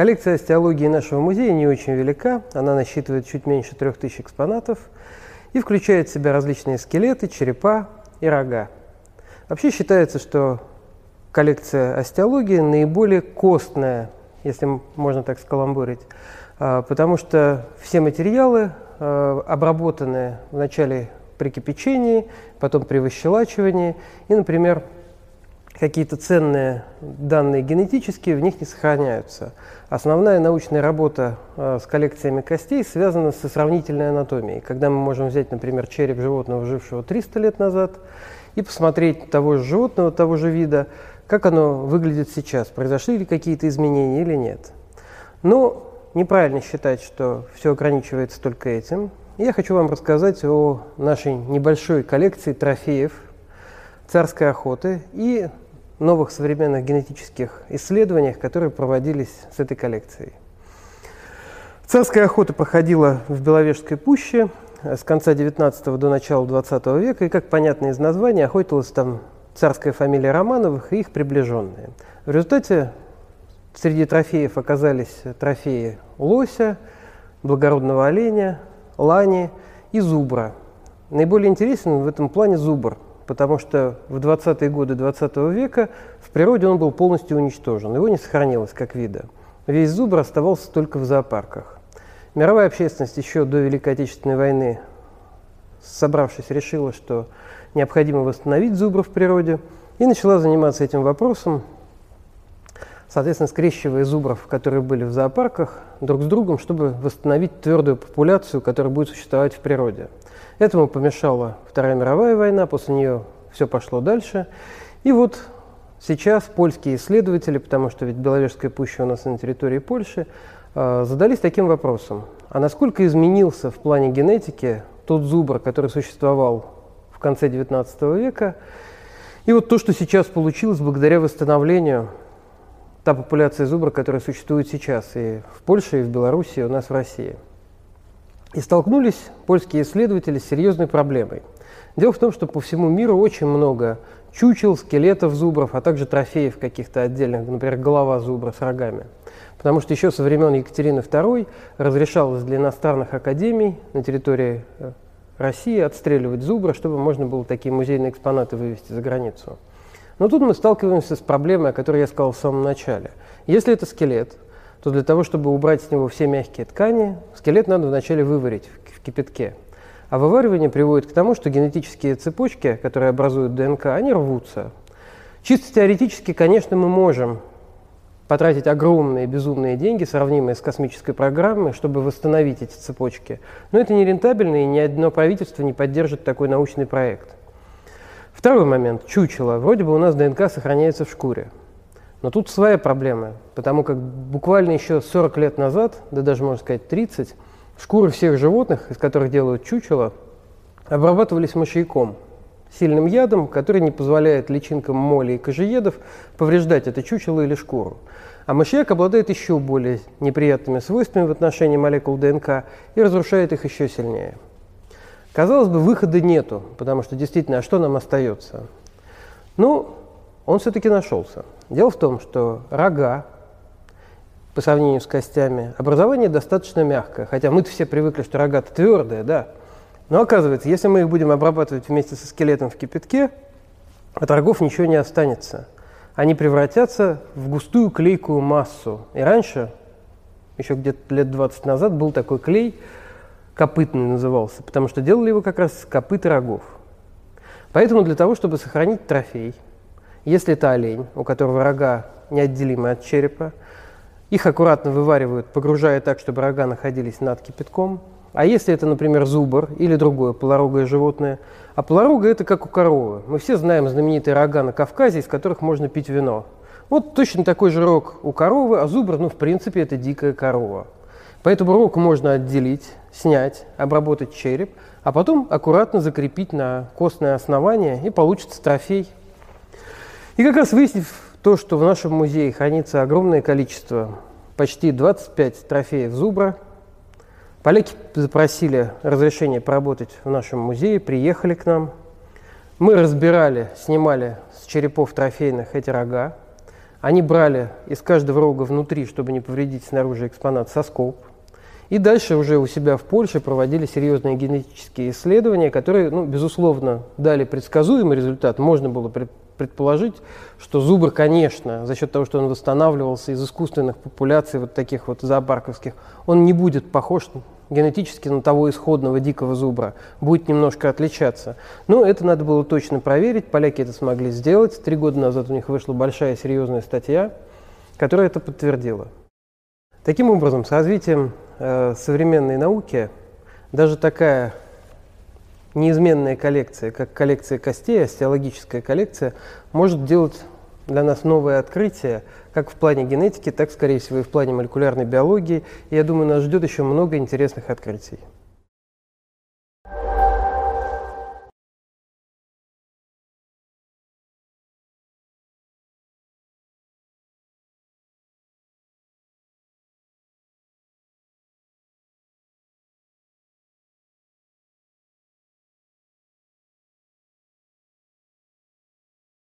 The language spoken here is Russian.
Коллекция остеологии нашего музея не очень велика, она насчитывает чуть меньше 3000 экспонатов и включает в себя различные скелеты, черепа и рога. Вообще считается, что коллекция остеологии наиболее костная, если можно так скаламбурить, потому что все материалы, обработанные вначале при кипячении, потом при выщелачивании, и, например, какие-то ценные данные генетические в них не сохраняются. Основная научная работа с коллекциями костей связана со сравнительной анатомией, когда мы можем взять, например, череп животного, жившего 300 лет назад, и посмотреть того же животного, того же вида, как оно выглядит сейчас, произошли ли какие-то изменения или нет. Но неправильно считать, что все ограничивается только этим. Я хочу вам рассказать о нашей небольшой коллекции трофеев царской охоты и новых современных генетических исследованиях, которые проводились с этой коллекцией. Царская охота проходила в Беловежской пуще с конца 19 до начала 20 века, и, как понятно из названия, охотилась там царская фамилия Романовых и их приближенные. В результате среди трофеев оказались трофеи лося, благородного оленя, лани и зубра. Наиболее интересен в этом плане зубр, потому что в 20-е годы 20 века в природе он был полностью уничтожен, его не сохранилось как вида. Весь зубр оставался только в зоопарках. Мировая общественность еще до Великой Отечественной войны, собравшись, решила, что необходимо восстановить зубра в природе, и начала заниматься этим вопросом, соответственно, скрещивая зубров, которые были в зоопарках, друг с другом, чтобы восстановить твердую популяцию, которая будет существовать в природе. Этому помешала Вторая мировая война, после нее все пошло дальше. И вот сейчас польские исследователи, потому что ведь Беловежская пуща у нас на территории Польши, задались таким вопросом: а насколько изменился в плане генетики тот зубр, который существовал в конце 19 века, и вот то, что сейчас получилось благодаря восстановлению, та популяция зубра, которая существует сейчас и в Польше, и в Беларуси, и у нас в России. И столкнулись польские исследователи с серьезной проблемой. Дело в том, что по всему миру очень много чучел, скелетов зубров, а также трофеев каких-то отдельных, например, голова зубра с рогами. Потому что еще со времен Екатерины II разрешалось для иностранных академий на территории России отстреливать зубра, чтобы можно было такие музейные экспонаты вывести за границу. Но тут мы сталкиваемся с проблемой, о которой я сказал в самом начале. Если это скелет, то для того, чтобы убрать с него все мягкие ткани, скелет надо вначале выварить в кипятке. А вываривание приводит к тому, что генетические цепочки, которые образуют ДНК, они рвутся. Чисто теоретически, конечно, мы можем потратить огромные, безумные деньги, сравнимые с космической программой, чтобы восстановить эти цепочки. Но это нерентабельно, и ни одно правительство не поддержит такой научный проект. Второй момент. Чучело. Вроде бы у нас ДНК сохраняется в шкуре. Но тут своя проблема, потому как буквально еще 40 лет назад, да даже можно сказать 30, шкуры всех животных, из которых делают чучело, обрабатывались мышьяком, сильным ядом, который не позволяет личинкам моли и кожиедов повреждать это чучело или шкуру. А мышьяк обладает еще более неприятными свойствами в отношении молекул ДНК и разрушает их еще сильнее. Казалось бы, выхода нету, потому что действительно, а что нам остается? Ну, он все-таки нашелся. Дело в том, что рога, по сравнению с костями, образование достаточно мягкое, хотя мы-то все привыкли, что рога-то твердые, да. Но оказывается, если мы их будем обрабатывать вместе со скелетом в кипятке, от рогов ничего не останется. Они превратятся в густую клейкую массу. И раньше, еще где-то лет 20 назад, был такой клей, копытный назывался, потому что делали его как раз из копыт и рогов. Поэтому для того, чтобы сохранить трофей, если это олень, у которого рога неотделимы от черепа, их аккуратно вываривают, погружая так, чтобы рога находились над кипятком. А если это, например, зубр или другое полорогое животное? А полорогое – это как у коровы. Мы все знаем знаменитые рога на Кавказе, из которых можно пить вино. Вот точно такой же рог у коровы, а зубр, ну, в принципе, это дикая корова. Поэтому рог можно отделить, снять, обработать череп, а потом аккуратно закрепить на костное основание, и получится трофей. И как раз выяснив то, что в нашем музее хранится огромное количество, почти 25 трофеев зубра, поляки запросили разрешение поработать в нашем музее, приехали к нам. Мы разбирали, снимали с черепов трофейных эти рога, Они брали из каждого рога внутри, чтобы не повредить снаружи экспонат, соскоб. И дальше уже у себя в Польше проводили серьезные генетические исследования, которые, безусловно, дали предсказуемый результат. Можно было предположить, что зубр, конечно, за счет того, что он восстанавливался из искусственных популяций, вот таких вот зоопарковских, он не будет похож генетически на того исходного дикого зубра, будет немножко отличаться. Но это надо было точно проверить, поляки это смогли сделать. 3 года назад у них вышла большая серьезная статья, которая это подтвердила. Таким образом, с развитием современной науки даже такая неизменная коллекция, как коллекция костей, остеологическая коллекция, может делать для нас новое открытие, как в плане генетики, так, скорее всего, и в плане молекулярной биологии. И я думаю, нас ждет еще много интересных открытий.